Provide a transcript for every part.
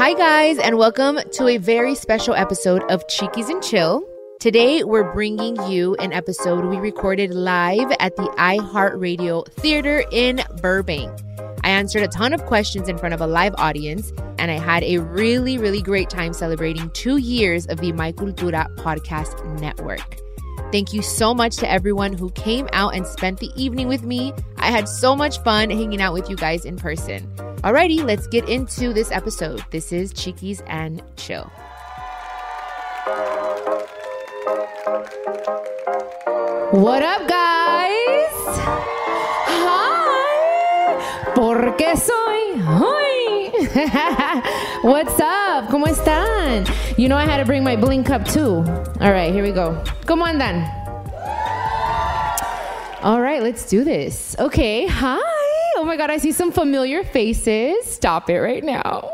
Hi guys, and welcome to a very special episode of Chiquis and Chill. Today, we're bringing you an episode we recorded live at the iHeartRadio Theater in Burbank. I answered a ton of questions in front of a live audience, and I had a really, really great time celebrating 2 years of the My Cultura podcast network. Thank you so much to everyone who came out and spent the evening with me. I had so much fun hanging out with you guys in person. Alrighty, let's get into this episode. This is Chiquis and Chill. What up, guys? Hi. Porque soy hoy. What's up? ¿Cómo están? You know I had to bring my bling cup too. All right, here we go. ¿Cómo andan? All right, let's do this. Okay, hi. Oh my God, I see some familiar faces. Stop it right now.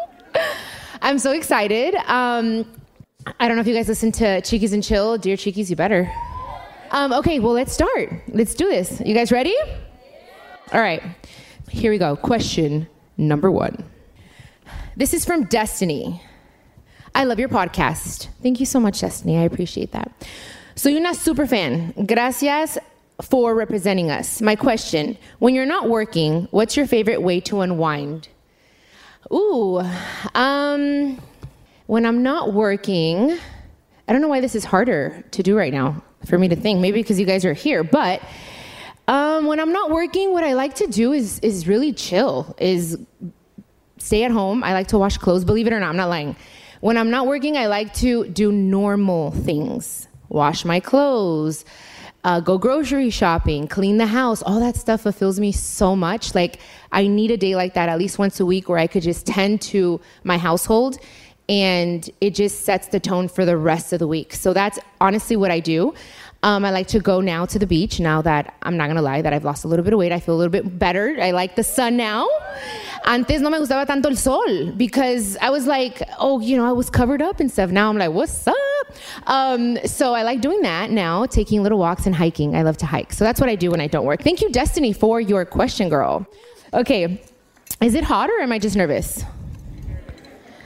I'm so excited. I don't know if you guys listen to Chiquis and Chill. Dear Chiquis, you better. Okay, well, let's start. Let's do this. You guys ready? All right, here we go. Question number one. This is from Destiny. I love your podcast. Thank you so much, Destiny. I appreciate that. Soy una super fan. Gracias for representing us. My question, when you're not working, what's your favorite way to unwind? Ooh, when I'm not working, I don't know why this is harder to do right now for me to think, maybe because you guys are here, but when I'm not working, what I like to do is really chill, is stay at home. I like to wash clothes, believe it or not, I'm not lying. When I'm not working, I like to do normal things, wash my clothes, go grocery shopping, clean the house, all that stuff fulfills me so much. Like, I need a day like that at least once a week where I could just tend to my household, and it just sets the tone for the rest of the week. So that's honestly what I do. I like to go now to the beach, now that, I'm not gonna lie, that I've lost a little bit of weight. I feel a little bit better. I like the sun now. Antes no me gustaba tanto el sol because I was like, oh, you know, I was covered up and stuff. Now I'm like, what's up? So I like doing that now, taking little walks and hiking. I love to hike. So that's what I do when I don't work. Thank you, Destiny, for your question, girl. Okay. Is it hot or am I just nervous?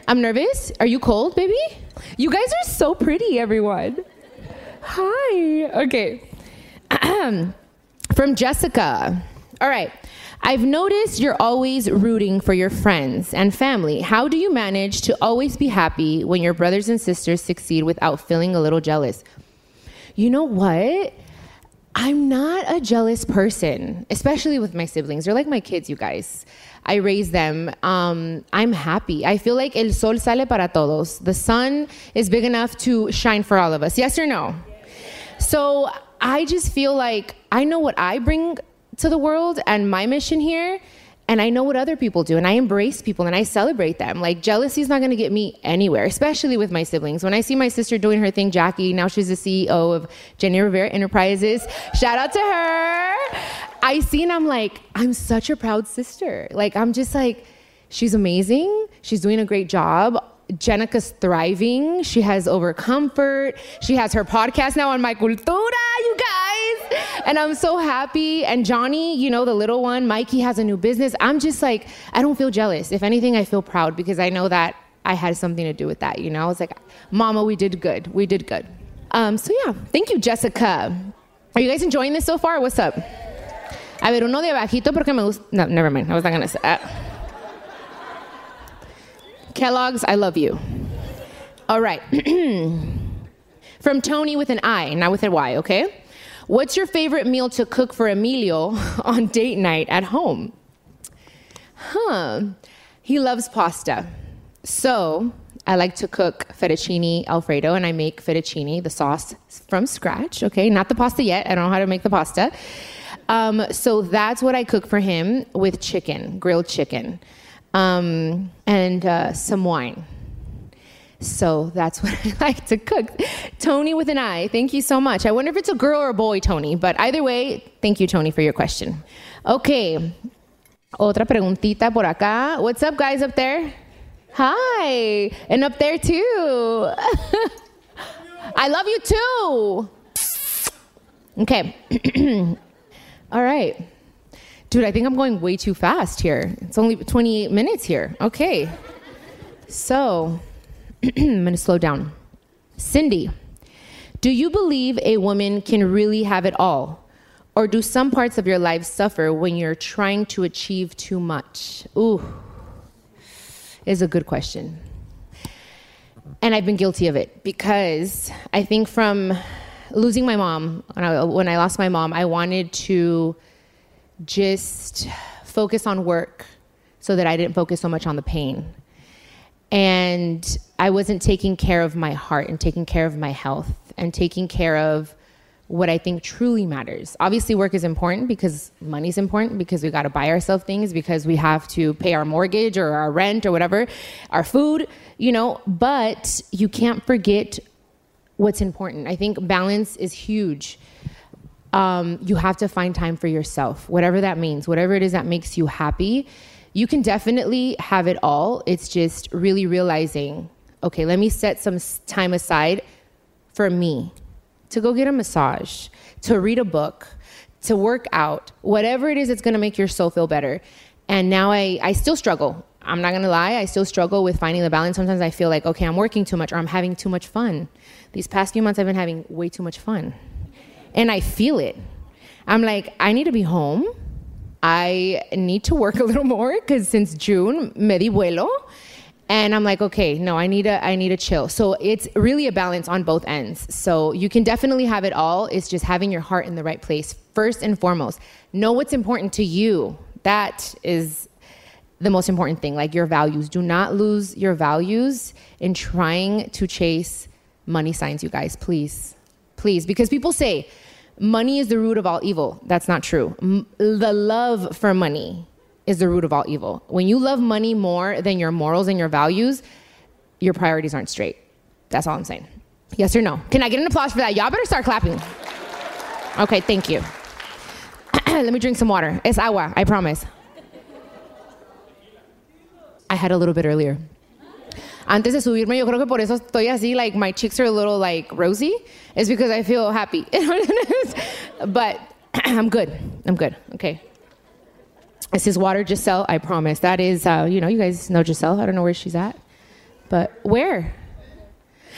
I'm nervous. Are you cold, baby? You guys are so pretty, everyone. Hi. Okay. From Jessica. All right. I've noticed you're always rooting for your friends and family. How do you manage to always be happy when your brothers and sisters succeed without feeling a little jealous? You know what? I'm not a jealous person, especially with my siblings. They're like my kids, you guys. I raise them. I'm happy. I feel like el sol sale para todos. The sun is big enough to shine for all of us. Yes or no? So I just feel like I know what I bring to the world and my mission here, and I know what other people do, and I embrace people and I celebrate them. Like, jealousy is not going to get me anywhere, especially with my siblings. When I see my sister doing her thing, Jackie, now she's the CEO of Jenni Rivera Enterprises, shout out to her, I see and I'm like, I'm such a proud sister. Like, I'm just like, she's amazing, she's doing a great job, Jenica's thriving, she has overcome comfort, she has her podcast now on My Cultura, you guys, and I'm so happy. And Johnny, you know, the little one, Mikey, has a new business. I'm just like, I don't feel jealous. If anything, I feel proud because I know that I had something to do with that, you know. I was like, Mama, we did good, we did good. So yeah, thank you, Jessica. Are you guys enjoying this so far? What's up? A ver, uno de abajito porque me gusta. No, never mind, I was not gonna say that. Kellogg's, I love you. All right. From Tony with an I, not with a Y, okay? What's your favorite meal to cook for Emilio on date night at home? Huh. He loves pasta. So I like to cook fettuccine Alfredo, and I make fettuccine, the sauce, from scratch, okay? Not the pasta yet. I don't know how to make the pasta. So that's what I cook for him, with chicken, grilled chicken, and some wine. So that's what I like to cook. Tony with an I, thank you so much. I wonder if it's a girl or a boy, Tony. But either way, thank you, Tony, for your question. Okay. Otra preguntita por acá. What's up, guys, up there? Hi. And up there, too. I love you, too. Okay. All right. Dude, I think I'm going way too fast here. It's only 28 minutes here. Okay. So... I'm going to slow down. Cindy, do you believe a woman can really have it all? Or do some parts of your life suffer when you're trying to achieve too much? Ooh, is a good question. And I've been guilty of it, because I think from losing my mom, when I lost my mom, I wanted to just focus on work so that I didn't focus so much on the pain. And I wasn't taking care of my heart and taking care of my health and taking care of what I think truly matters. Obviously, work is important because money's important, because we got to buy ourselves things, because we have to pay our mortgage or our rent or whatever, our food, you know, but you can't forget what's important. I think balance is huge. You have to find time for yourself, whatever that means, whatever it is that makes you happy. You can definitely have it all. It's just really realizing, okay, let me set some time aside for me to go get a massage, to read a book, to work out, whatever it is that's going to make your soul feel better. And now I still struggle. I'm not going to lie. I still struggle with finding the balance. Sometimes I feel like, okay, I'm working too much or I'm having too much fun. These past few months, I've been having way too much fun. And I feel it. I'm like, I need to be home. I need to work a little more, because since June, me di vuelo. And I'm like, okay, no, I need to chill. So it's really a balance on both ends. So you can definitely have it all. It's just having your heart in the right place. First and foremost, know what's important to you. That is the most important thing, like your values. Do not lose your values in trying to chase money signs, you guys, please. Please, because people say, money is the root of all evil. That's not true. The love for money is the root of all evil. When you love money more than your morals and your values, your priorities aren't straight. That's all I'm saying. Yes or no? Can I get an applause for that? Y'all better start clapping. Okay, thank you. Let me drink some water. It's agua, I promise. I had a little bit earlier. Antes de subirme, yo creo que por eso estoy así, like my cheeks are a little like rosy. It's because I feel happy. But I'm good. Okay. This is water, Giselle, I promise. That is, you guys know Giselle. I don't know where she's at, but where?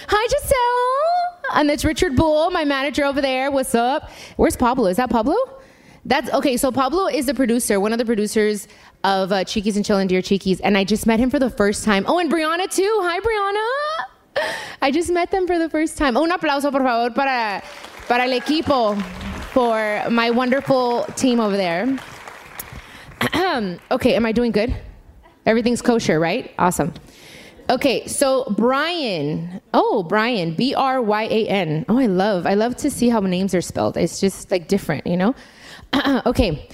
Hi, Giselle. And that's Richard Bull, my manager over there. What's up? Where's Pablo? Is that Pablo? That's okay. So Pablo is the producer, one of the producers of Chiquis and Chill and Dear Chiquis, and I just met him for the first time. Oh, and Brianna too. Hi, Brianna. I just met them for the first time. Un aplauso, por favor, para el equipo, for my wonderful team over there. Okay, am I doing good? Everything's kosher, right? Awesome. Okay, so Brian. Oh, Brian, B-R-Y-A-N. Oh, I love to see how names are spelled. It's just like different, you know? Okay.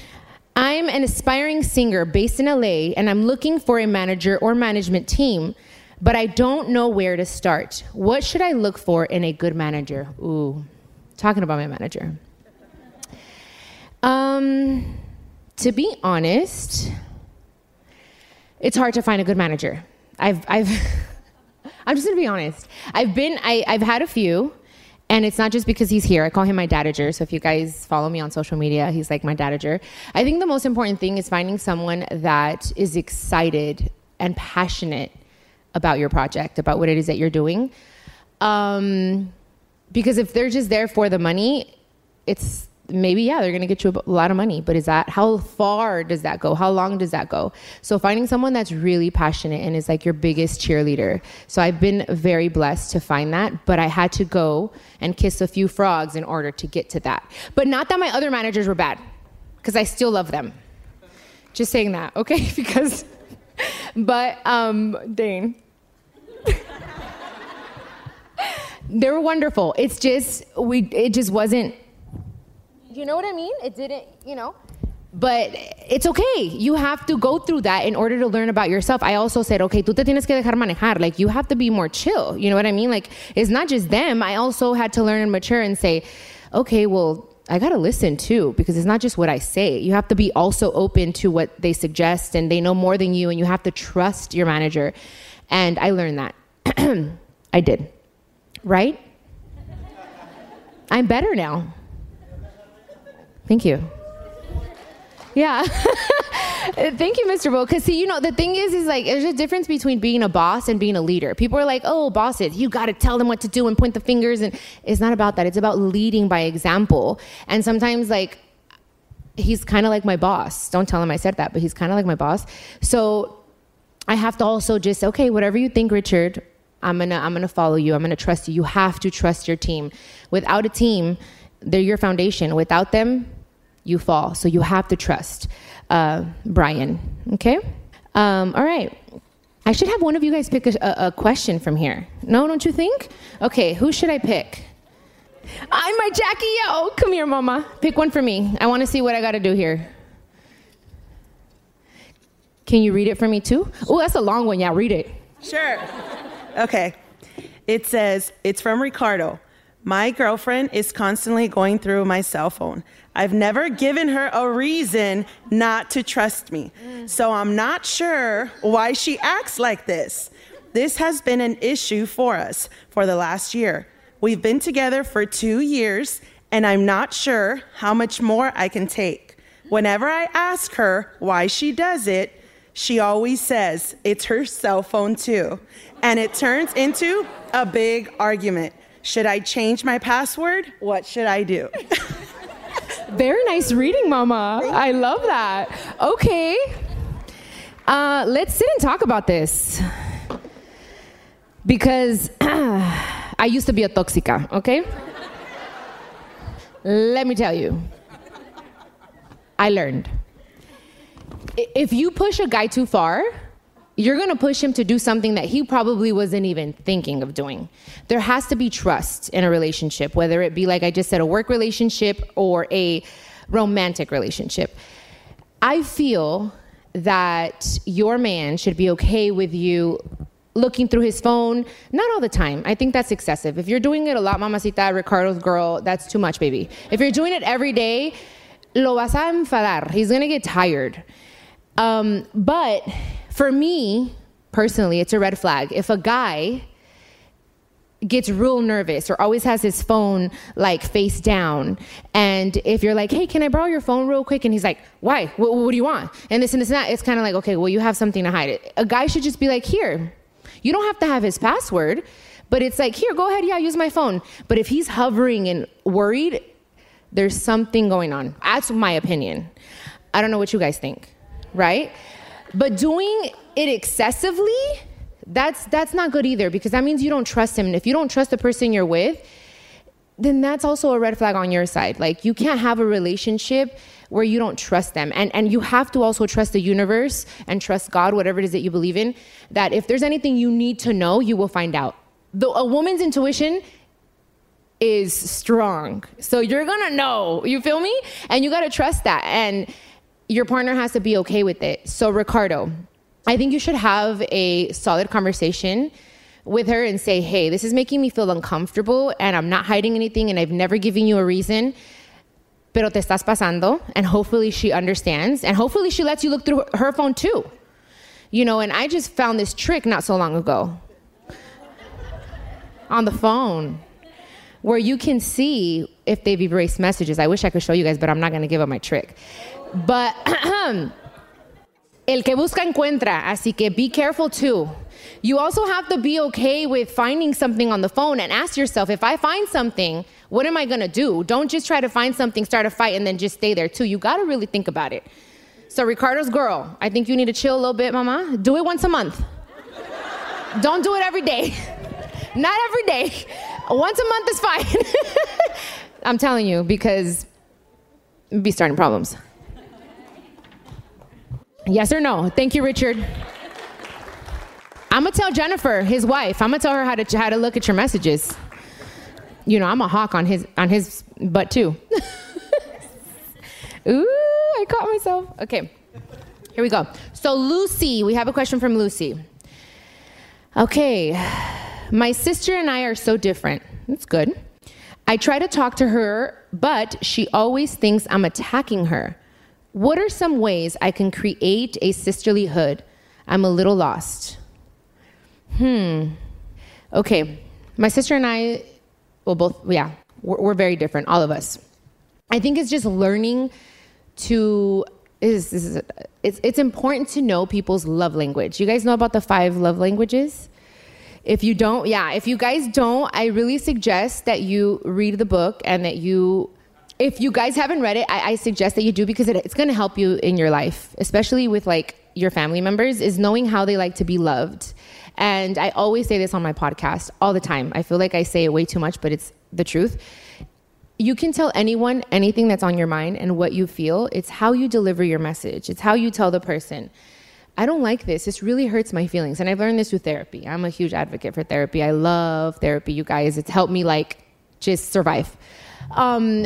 I'm an aspiring singer based in LA, and I'm looking for a manager or management team, but I don't know where to start. What should I look for in a good manager? Ooh, talking about my manager. To be honest, it's hard to find a good manager. I'm just gonna be honest. I've had a few. And it's not just because he's here. I call him my dadager. So if you guys follow me on social media, he's like my dadager. I think the most important thing is finding someone that is excited and passionate about your project, about what it is that you're doing. Because if they're just there for the money, it's maybe, yeah, they're going to get you a lot of money. But is that, how far does that go? How long does that go? So finding someone that's really passionate and is like your biggest cheerleader. So I've been very blessed to find that, but I had to go and kiss a few frogs in order to get to that. But not that my other managers were bad, because I still love them. Just saying that, okay? Because, but, Dane. They were wonderful. It just wasn't you know what I mean? It didn't, you know. But it's okay. You have to go through that in order to learn about yourself. I also said, okay, tú te tienes que dejar manejar. Like, you have to be more chill. You know what I mean? Like, it's not just them. I also had to learn and mature and say, okay, well, I got to listen too, because it's not just what I say. You have to be also open to what they suggest, and they know more than you, and you have to trust your manager. And I learned that. I did. Right? I'm better now. Thank you. Yeah. Thank you, Mr. Bull. Because, see, you know, the thing is like, there's a difference between being a boss and being a leader. People are like, oh, bosses, you got to tell them what to do and point the fingers. And it's not about that. It's about leading by example. And sometimes, like, he's kind of like my boss. Don't tell him I said that, but he's kind of like my boss. So I have to also just, okay, whatever you think, Richard, I'm gonna follow you. I'm going to trust you. You have to trust your team. Without a team, they're your foundation. Without them, you fall. So you have to trust Brian. Okay? All right. I should have one of you guys pick a question from here. No, don't you think? Okay, who should I pick? I'm my Jackie. Oh, come here, mama. Pick one for me. I want to see what I got to do here. Can you read it for me too? Oh, that's a long one. Yeah, read it. Sure. Okay. It says, it's from Ricardo. My girlfriend is constantly going through my cell phone. I've never given her a reason not to trust me. So I'm not sure why she acts like this. This has been an issue for us for the last year. We've been together for 2 years, and I'm not sure how much more I can take. Whenever I ask her why she does it, she always says it's her cell phone too. And it turns into a big argument. Should I change my password? What should I do? Very nice reading, Mama. I love that. Okay. Let's sit and talk about this. Because I used to be a toxica, okay? Let me tell you. I learned. If you push a guy too far, you're going to push him to do something that he probably wasn't even thinking of doing. There has to be trust in a relationship, whether it be, like I just said, a work relationship or a romantic relationship. I feel that your man should be okay with you looking through his phone. Not all the time. I think that's excessive. If you're doing it a lot, mamacita, Ricardo's girl, that's too much, baby. If you're doing it every day, lo vas a enfadar. He's going to get tired. But for me, personally, it's a red flag. If a guy gets real nervous or always has his phone, like, face down, and if you're like, hey, can I borrow your phone real quick? And he's like, why? What do you want? And this and that. It's kind of like, okay, well, you have something to hide. A guy should just be like, here. You don't have to have his password, but it's like, here, go ahead. Yeah, use my phone. But if he's hovering and worried, there's something going on. That's my opinion. I don't know what you guys think, right? But doing it excessively, that's not good either, because that means you don't trust him. And if you don't trust the person you're with, then that's also a red flag on your side. Like, you can't have a relationship where you don't trust them. And you have to also trust the universe and trust God, whatever it is that you believe in, that if there's anything you need to know, you will find out. A woman's intuition is strong. So you're going to know. You feel me? And you got to trust that. And your partner has to be okay with it. So, Ricardo, I think you should have a solid conversation with her and say, hey, this is making me feel uncomfortable, and I'm not hiding anything, and I've never given you a reason, pero te estás pasando, and hopefully she understands, and hopefully she lets you look through her phone too. You know, and I just found this trick not so long ago on the phone where you can see if they've erased messages. I wish I could show you guys, but I'm not going to give up my trick. But el que busca encuentra, así que be careful too. You also have to be okay with finding something on the phone and ask yourself, if I find something, what am I going to do? Don't just try to find something, start a fight, and then just stay there too. You got to really think about it. So, Ricardo's girl, I think you need to chill a little bit, mama. Do it once a month. Don't do it every day. Not every day. Once a month is fine. I'm telling you, because it'd be starting problems. Yes or no? Thank you, Richard. I'm going to tell Jennifer, his wife, I'm going to tell her how to look at your messages. You know, I'm a hawk on his butt, too. Ooh, I caught myself. Okay, here we go. So Lucy, we have a question from Lucy. Okay, my sister and I are so different. That's good. I try to talk to her, but she always thinks I'm attacking her. What are some ways I can create a sisterlyhood? I'm a little lost. Okay, my sister and I, we're very different, all of us. I think it's just learning to, it's important to know people's love language. You guys know about the 5 love languages? If you don't, if you guys don't, I really suggest that you read the book and that you, if you guys haven't read it, I suggest that you do, because it's going to help you in your life, especially with like your family members, is knowing how they like to be loved. And I always say this on my podcast all the time. I feel like I say it way too much, but it's the truth. You can tell anyone anything that's on your mind and what you feel. It's how you deliver your message. It's how you tell the person, I don't like this. This really hurts my feelings. And I've learned this through therapy. I'm a huge advocate for therapy. I love therapy, you guys. It's helped me like just survive.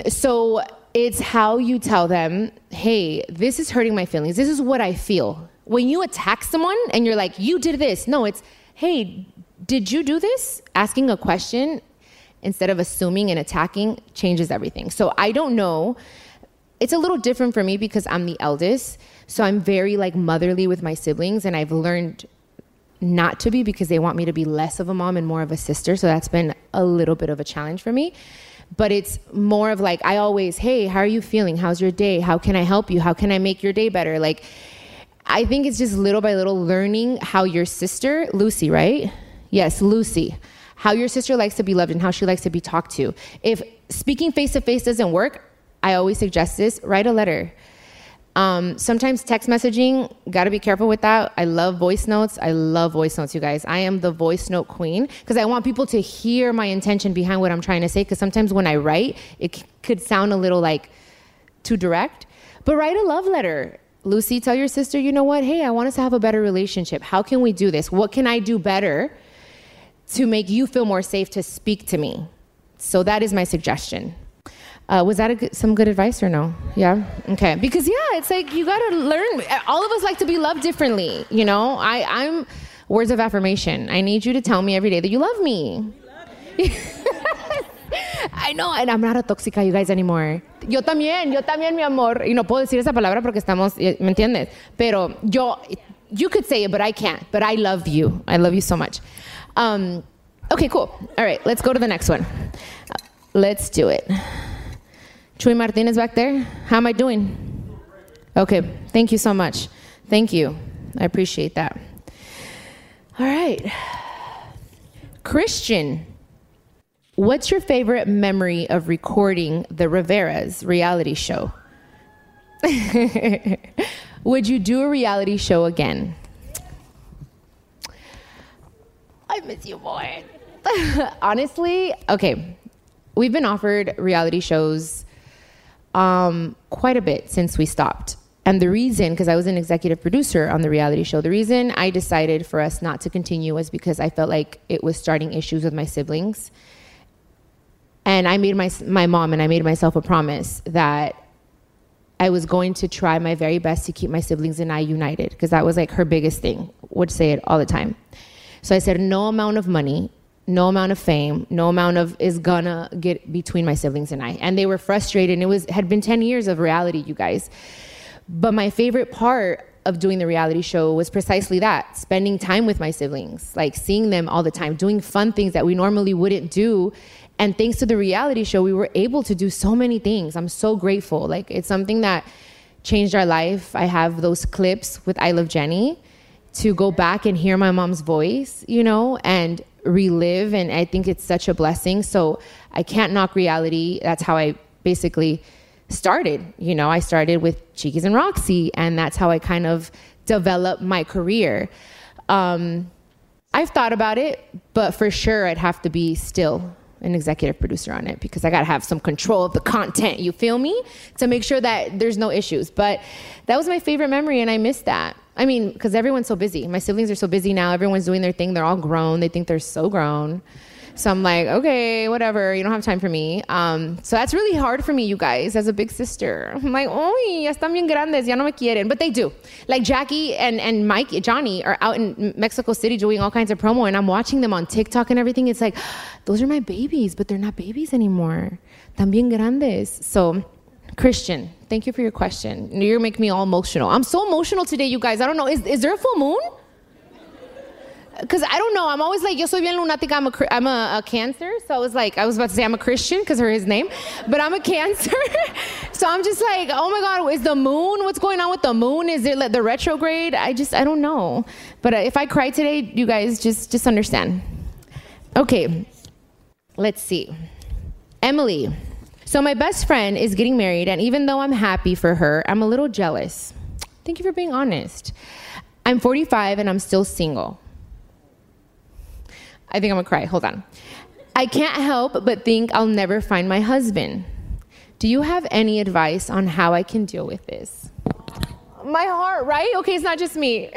So it's how you tell them, hey, this is hurting my feelings. This is what I feel. When you attack someone and you're like, you did this. No, it's, hey, did you do this? Asking a question instead of assuming and attacking changes everything. So I don't know. It's a little different for me because I'm the eldest. So I'm very like motherly with my siblings, and I've learned not to be, because they want me to be less of a mom and more of a sister. So that's been a little bit of a challenge for me. But it's more of like, I always, hey, how are you feeling? How's your day? How can I help you? How can I make your day better? Like, I think it's just little by little learning how your sister, Lucy, right? Yes, Lucy. How your sister likes to be loved and how she likes to be talked to. If speaking face-to-face doesn't work, I always suggest this, write a letter. Sometimes text messaging, got to be careful with that. I love voice notes. I love voice notes, you guys. I am the voice note queen, because I want people to hear my intention behind what I'm trying to say, because sometimes when I write, it could sound a little like too direct. But write a love letter. Lucy, tell your sister, you know what? Hey, I want us to have a better relationship. How can we do this? What can I do better to make you feel more safe to speak to me? So that is my suggestion. Was that some good advice or no? Yeah? Okay. Because, it's like you got to learn. All of us like to be loved differently. You know, I'm words of affirmation. I need you to tell me every day that you love me. We love you. I know, and I'm not a tóxica, you guys, anymore. Yo también, mi amor. Y no puedo decir esa palabra porque estamos, ¿me entiendes? Pero yo, you could say it, but I can't. But I love you. I love you so much. Okay, cool. All right, let's go to the next one. Let's do it. Chuy Martinez back there. How am I doing? Okay, thank you so much. Thank you. I appreciate that. All right. Christian, what's your favorite memory of recording the Rivera's reality show? Would you do a reality show again? I miss you more. Honestly, okay. We've been offered reality shows quite a bit since we stopped. And the reason, because I was an executive producer on the reality show, the reason I decided for us not to continue was because I felt like it was starting issues with my siblings. And I made my mom and I made myself a promise that I was going to try my very best to keep my siblings and I united, because that was like her biggest thing, would say it all the time. So I said, no amount of money, no amount of fame, no amount of is gonna get between my siblings and I. And they were frustrated, and it had been 10 years of reality, you guys. But my favorite part of doing the reality show was precisely that, spending time with my siblings, like seeing them all the time, doing fun things that we normally wouldn't do. And thanks to the reality show, we were able to do so many things. I'm so grateful. Like, it's something that changed our life. I have those clips with I Love Jenni to go back and hear my mom's voice, you know, and relive. And I think it's such a blessing. So I can't knock reality. That's how I basically started. You know, I started with Chiquis and Roxy, and that's how I kind of developed my career. I've thought about it, but for sure I'd have to be still an executive producer on it, because I got to have some control of the content, you feel me? To make sure that there's no issues. But that was my favorite memory, and I miss that. I mean, because everyone's so busy. My siblings are so busy now. Everyone's doing their thing. They're all grown. They think they're so grown. So I'm like, okay, whatever. You don't have time for me. So that's really hard for me, you guys, as a big sister. I'm like, oh, ya están bien grandes, ya no me quieren. But they do. Like Jackie and Mike, Johnny are out in Mexico City doing all kinds of promo, and I'm watching them on TikTok and everything. It's like, those are my babies, but they're not babies anymore. Tan bien grandes. So, Christian, thank you for your question. You're making me all emotional. I'm so emotional today, you guys. I don't know. Is there a full moon? Because I don't know. I'm always like, yo soy bien lunática. I'm a Cancer. So I was like, I was about to say I'm a Christian because her his name. But I'm a Cancer. So I'm just like, oh my God, is the moon? What's going on with the moon? Is it like the retrograde? I don't know. But if I cry today, you guys just understand. Okay. Let's see. Emily. So my best friend is getting married, and even though I'm happy for her, I'm a little jealous. Thank you for being honest. I'm 45 and I'm still single. I think I'm gonna cry. Hold on. I can't help but think I'll never find my husband. Do you have any advice on how I can deal with this? My heart, right? Okay, it's not just me.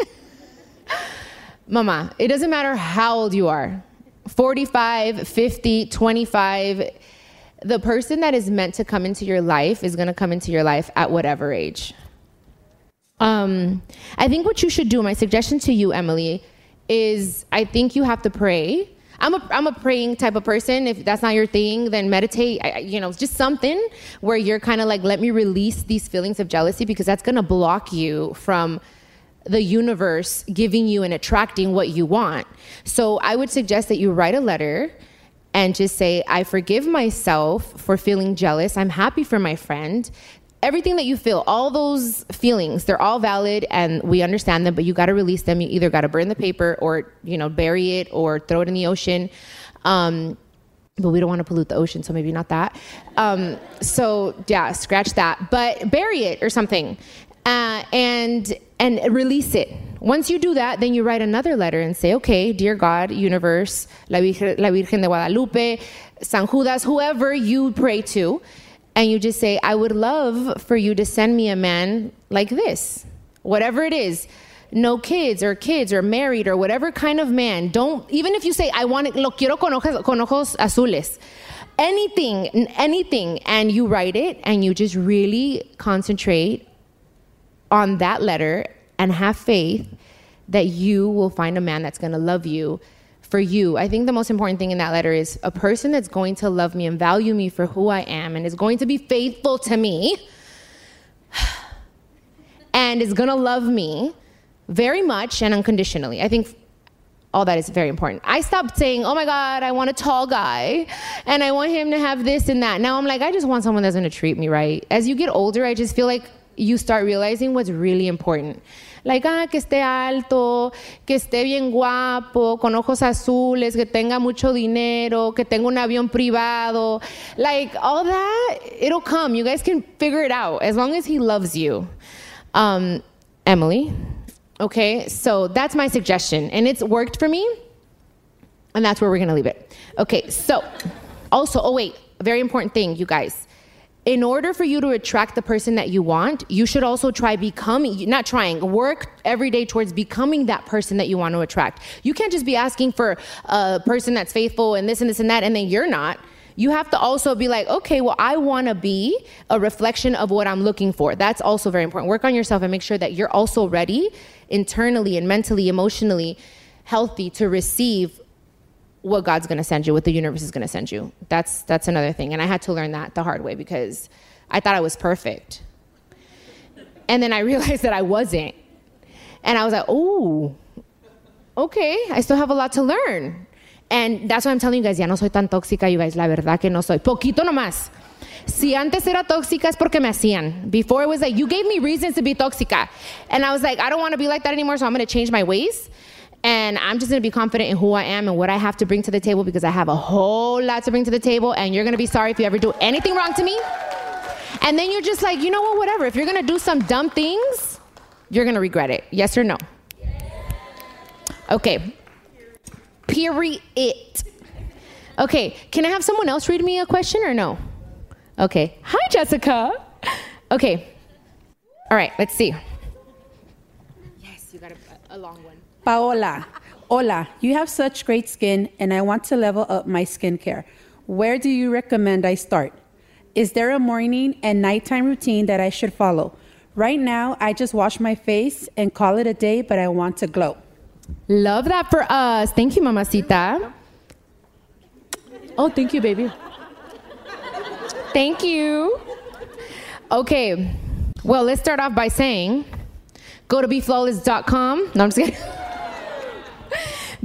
Mama, it doesn't matter how old you are. 45, 50, 25... The person that is meant to come into your life is going to come into your life at whatever age. I think what you should do, my suggestion to you, Emily, is I think you have to pray. I'm a praying type of person. If that's not your thing, then meditate. Just something where you're kind of like, let me release these feelings of jealousy, because that's going to block you from the universe giving you and attracting what you want. So I would suggest that you write a letter and just say, I forgive myself for feeling jealous. I'm happy for my friend. Everything that you feel, all those feelings, they're all valid and we understand them, but you gotta release them. You either gotta burn the paper or, bury it or throw it in the ocean. But we don't wanna pollute the ocean, so maybe not that. Scratch that, but bury it or something. And release it. Once you do that, then you write another letter and say, okay, dear God, universe, La Virgen de Guadalupe, San Judas, whoever you pray to, and you just say, I would love for you to send me a man like this, whatever it is, no kids or married or whatever kind of man. Don't, even if you say, I want it, lo quiero con ojos azules, anything, and you write it and you just really concentrate on that letter and have faith that you will find a man that's going to love you for you. I think the most important thing in that letter is a person that's going to love me and value me for who I am and is going to be faithful to me and is going to love me very much and unconditionally. I think all that is very important. I stopped saying, oh my God, I want a tall guy and I want him to have this and that. Now I'm like, I just want someone that's going to treat me right. As you get older, I just feel like you start realizing what's really important. Like, que esté alto, que esté bien guapo, con ojos azules, que tenga mucho dinero, que tenga un avión privado. Like, all that, it'll come. You guys can figure it out as long as he loves you. Emily, okay, so that's my suggestion. And it's worked for me, and that's where we're going to leave it. Okay, so also, very important thing, you guys. In order for you to attract the person that you want, you should also work every day towards becoming that person that you want to attract. You can't just be asking for a person that's faithful and this and this and that, and then you're not. You have to also be like, okay, well, I want to be a reflection of what I'm looking for. That's also very important. Work on yourself and make sure that you're also ready internally and mentally, emotionally healthy to receive what God's going to send you, what the universe is going to send you. That's another thing. And I had to learn that the hard way because I thought I was perfect. And then I realized that I wasn't. And I was like, oh, okay, I still have a lot to learn. And that's why I'm telling you guys, ya no soy tan tóxica, you guys, la verdad que no soy. Poquito nomás. Si antes era tóxica es porque me hacían. Before it was like, you gave me reasons to be tóxica. And I was like, I don't want to be like that anymore, so I'm going to change my ways. And I'm just going to be confident in who I am and what I have to bring to the table, because I have a whole lot to bring to the table, and you're going to be sorry if you ever do anything wrong to me. And then you're just like, you know what, whatever. If you're going to do some dumb things, you're going to regret it. Yes or no? Okay. Period. Okay. Can I have someone else read me a question or no? Okay. Hi, Jessica. Okay. All right. Let's see. Yes, you got to... a long one. Paola, hola, you have such great skin, and I want to level up my skincare. Where do you recommend I start? Is there a morning and nighttime routine that I should follow? Right now, I just wash my face and call it a day, but I want to glow. Love that for us. Thank you, Mamacita. Oh, thank you, baby. Thank you. Okay. Well, let's start off by saying, go to BeFlawless.com. No, I'm just kidding.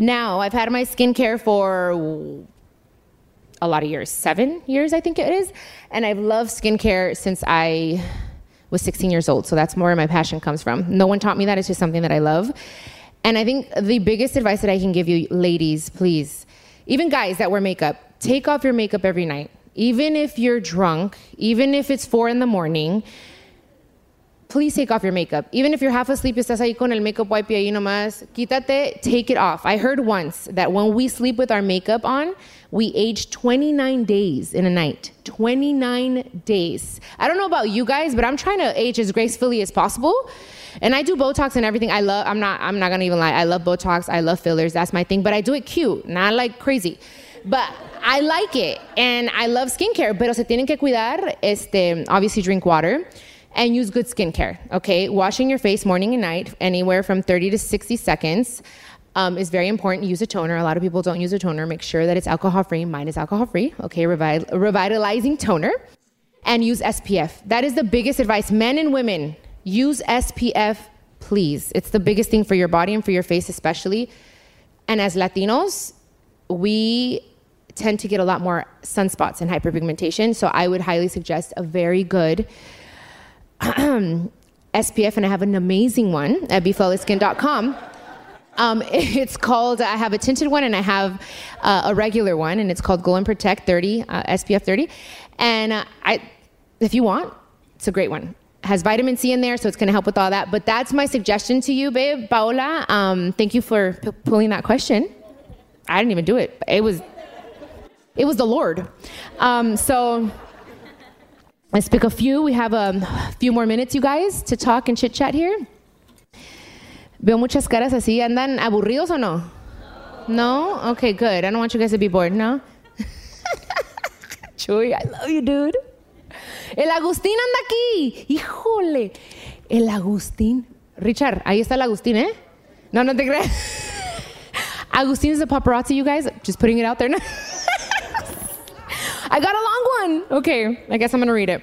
Now, I've had my skincare for a lot of years. 7 years, I think it is. And I've loved skincare since I was 16 years old. So that's where my passion comes from. No one taught me that. It's just something that I love. And I think the biggest advice that I can give you, ladies, please, even guys that wear makeup, take off your makeup every night. Even if you're drunk, even if it's 4 a.m, please take off your makeup. Even if you're half asleep, estás ahí con el makeup wipe ahí nomás, quítate, take it off. I heard once that when we sleep with our makeup on, we age 29 days in a night. 29 days. I don't know about you guys, but I'm trying to age as gracefully as possible. And I do Botox and everything. I love, I'm not gonna even lie. I love Botox, I love fillers, that's my thing. But I do it cute, not like crazy. But I like it, and I love skincare. Pero se tienen que cuidar, obviously drink water, and use good skincare, okay? Washing your face morning and night, anywhere from 30 to 60 seconds, is very important. Use a toner. A lot of people don't use a toner. Make sure that it's alcohol-free. Mine is alcohol-free, okay? Revitalizing toner. And use SPF. That is the biggest advice. Men and women, use SPF, please. It's the biggest thing for your body and for your face especially. And as Latinos, we tend to get a lot more sunspots and hyperpigmentation, so I would highly suggest a very good SPF, and I have an amazing one at BeFlawlessSkin.com. It's called, I have a tinted one, and I have a regular one, and it's called Glow and Protect 30, SPF 30, and if you want, it's a great one. It has vitamin C in there, so it's going to help with all that, but that's my suggestion to you, babe. Paola, thank you for pulling that question. I didn't even do it. It was the Lord. So let's pick a few. We have a few more minutes, you guys, to talk and chit-chat here. Veo muchas caras así. ¿Andan aburridos o no? No? Okay, good. I don't want you guys to be bored, no? Chuy, I love you, dude. El Agustín anda aquí. Híjole. El Agustín. Richard, ahí está el Agustín, ¿eh? No, no te creas. Agustin is a paparazzi, you guys. Just putting it out there. I got a long one. Okay, I guess I'm going to read it.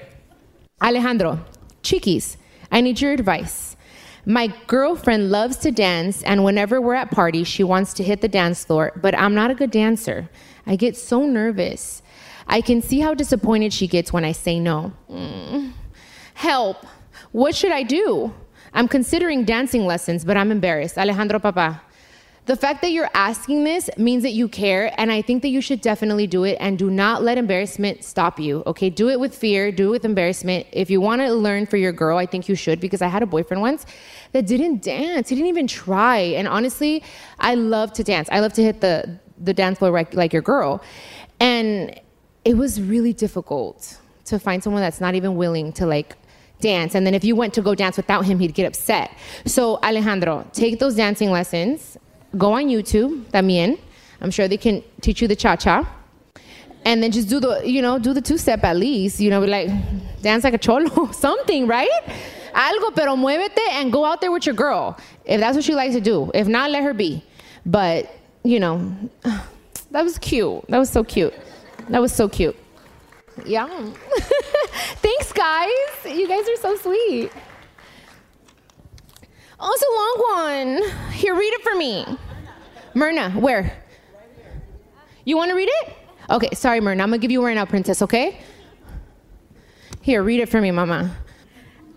Alejandro, Chiquis, I need your advice. My girlfriend loves to dance, and whenever we're at parties, she wants to hit the dance floor, but I'm not a good dancer. I get so nervous. I can see how disappointed she gets when I say no. Help. What should I do? I'm considering dancing lessons, but I'm embarrassed. Alejandro, papa. The fact that you're asking this means that you care, and I think that you should definitely do it, and do not let embarrassment stop you, okay? Do it with fear, do it with embarrassment. If you want to learn for your girl, I think you should, because I had a boyfriend once that didn't dance. He didn't even try, and honestly, I love to dance. I love to hit the dance floor like your girl, and it was really difficult to find someone that's not even willing to, like, dance, and then if you went to go dance without him, he'd get upset. So, Alejandro, take those dancing lessons. Go on YouTube, también. I'm sure they can teach you the cha-cha. And then just do the two-step at least. You know, like, dance like a cholo, something, right? Algo, pero muévete, and go out there with your girl. If that's what she likes to do. If not, let her be. But, you know, that was cute. That was so cute. That was so cute. Yeah. Thanks, guys. You guys are so sweet. Oh, it's a long one. Here, read it for me. Myrna, where? You want to read it? Okay, sorry, Myrna. I'm going to give you one now, princess, okay? Here, read it for me, mama.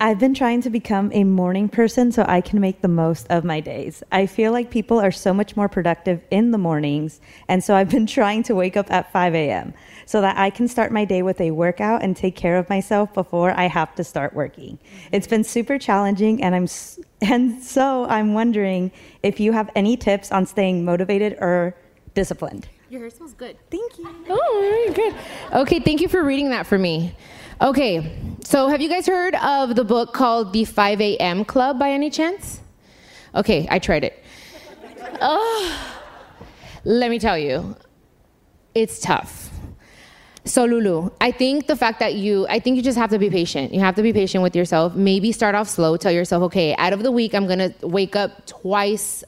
I've been trying to become a morning person so I can make the most of my days. I feel like people are so much more productive in the mornings, and so I've been trying to wake up at 5 a.m. so that I can start my day with a workout and take care of myself before I have to start working. It's been super challenging, and so I'm wondering if you have any tips on staying motivated or disciplined. Your hair smells good. Thank you. Oh, very good. Okay, thank you for reading that for me. Okay, so have you guys heard of the book called The 5 A.M. Club by any chance? Okay, I tried it. Oh, let me tell you, it's tough. So Lulu, I think the fact that I think you just have to be patient. You have to be patient with yourself. Maybe start off slow. Tell yourself, okay, out of the week, I'm going to wake up twice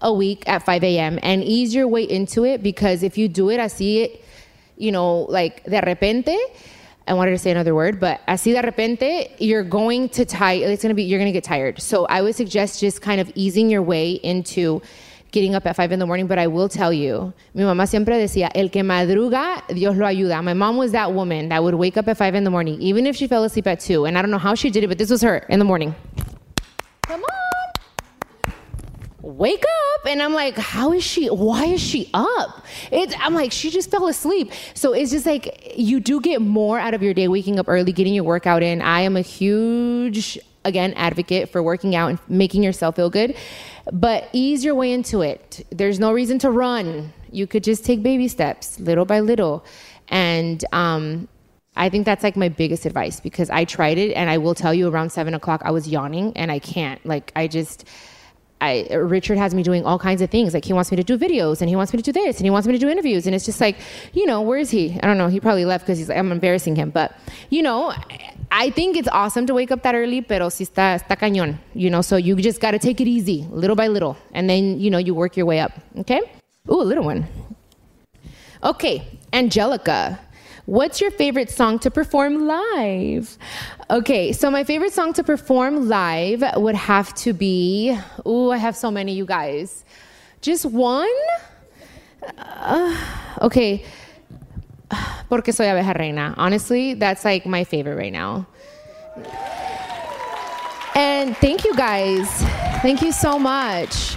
a week at 5 a.m. and ease your way into it, because if you do it, de repente, I wanted to say another word, but así de repente, you're going to get tired. So I would suggest just kind of easing your way into getting up at 5 in the morning. But I will tell you, mi mamá siempre decía, el que madruga, Dios lo ayuda. My mom was that woman that would wake up at 5 in the morning, even if she fell asleep at 2. And I don't know how she did it, but this was her in the morning. Come on. Wake up. And I'm like, why is she up? I'm like, she just fell asleep. So it's just like, you do get more out of your day waking up early, getting your workout in. I am a huge, again, advocate for working out and making yourself feel good. But ease your way into it. There's no reason to run. You could just take baby steps, little by little. And I think that's like my biggest advice, because I tried it, and I will tell you, around 7 o'clock, I was yawning and I can't. Richard has me doing all kinds of things. Like, he wants me to do videos, and he wants me to do this, and he wants me to do interviews. And it's just like, where is he? I don't know. He probably left because he's like, I'm embarrassing him. But, I think it's awesome to wake up that early, pero si está cañón, so you just got to take it easy, little by little. And then, you work your way up. Okay. Ooh, a little one. Okay. Angelica, what's your favorite song to perform live? Okay, so my favorite song to perform live would have to be... Ooh, I have so many, you guys. Just one? Okay. Porque soy abeja reina. Honestly, that's like my favorite right now. And thank you guys. Thank you so much.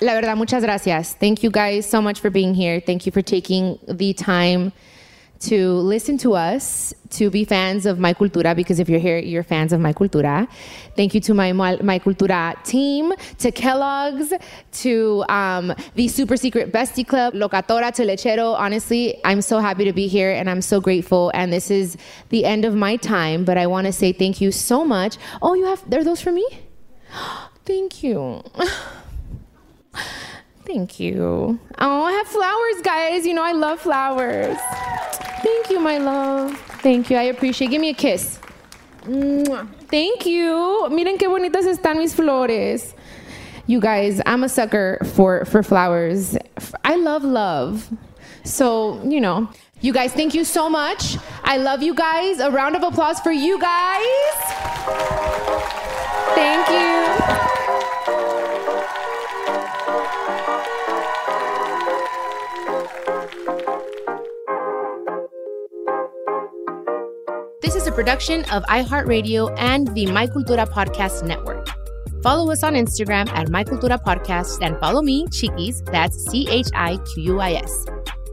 La verdad, muchas gracias. Thank you guys so much for being here. Thank you for taking the time to listen to us, to be fans of My Cultura, because if you're here, you're fans of My Cultura. Thank you to my Cultura team, to Kellogg's, to the Super Secret Bestie Club, Locatora, to Lechero. Honestly, I'm so happy to be here, and I'm so grateful, and this is the end of my time, but I want to say thank you so much. Oh, are those for me? Thank you. Thank you. Oh, I have flowers, guys. I love flowers. Thank you, my love. Thank you. I appreciate it. Give me a kiss. Thank you. Miren qué bonitas están mis flores. You guys, I'm a sucker for flowers. I love love. So, You guys, thank you so much. I love you guys. A round of applause for you guys. Thank you. This is a production of iHeartRadio and the My Cultura Podcast Network. Follow us on Instagram at My Cultura Podcast, and follow me, Chiquis, that's Chiquis.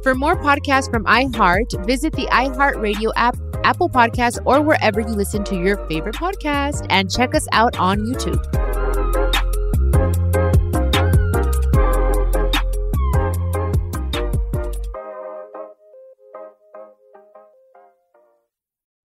For more podcasts from iHeart, visit the iHeartRadio app, Apple Podcasts, or wherever you listen to your favorite podcast, and check us out on YouTube.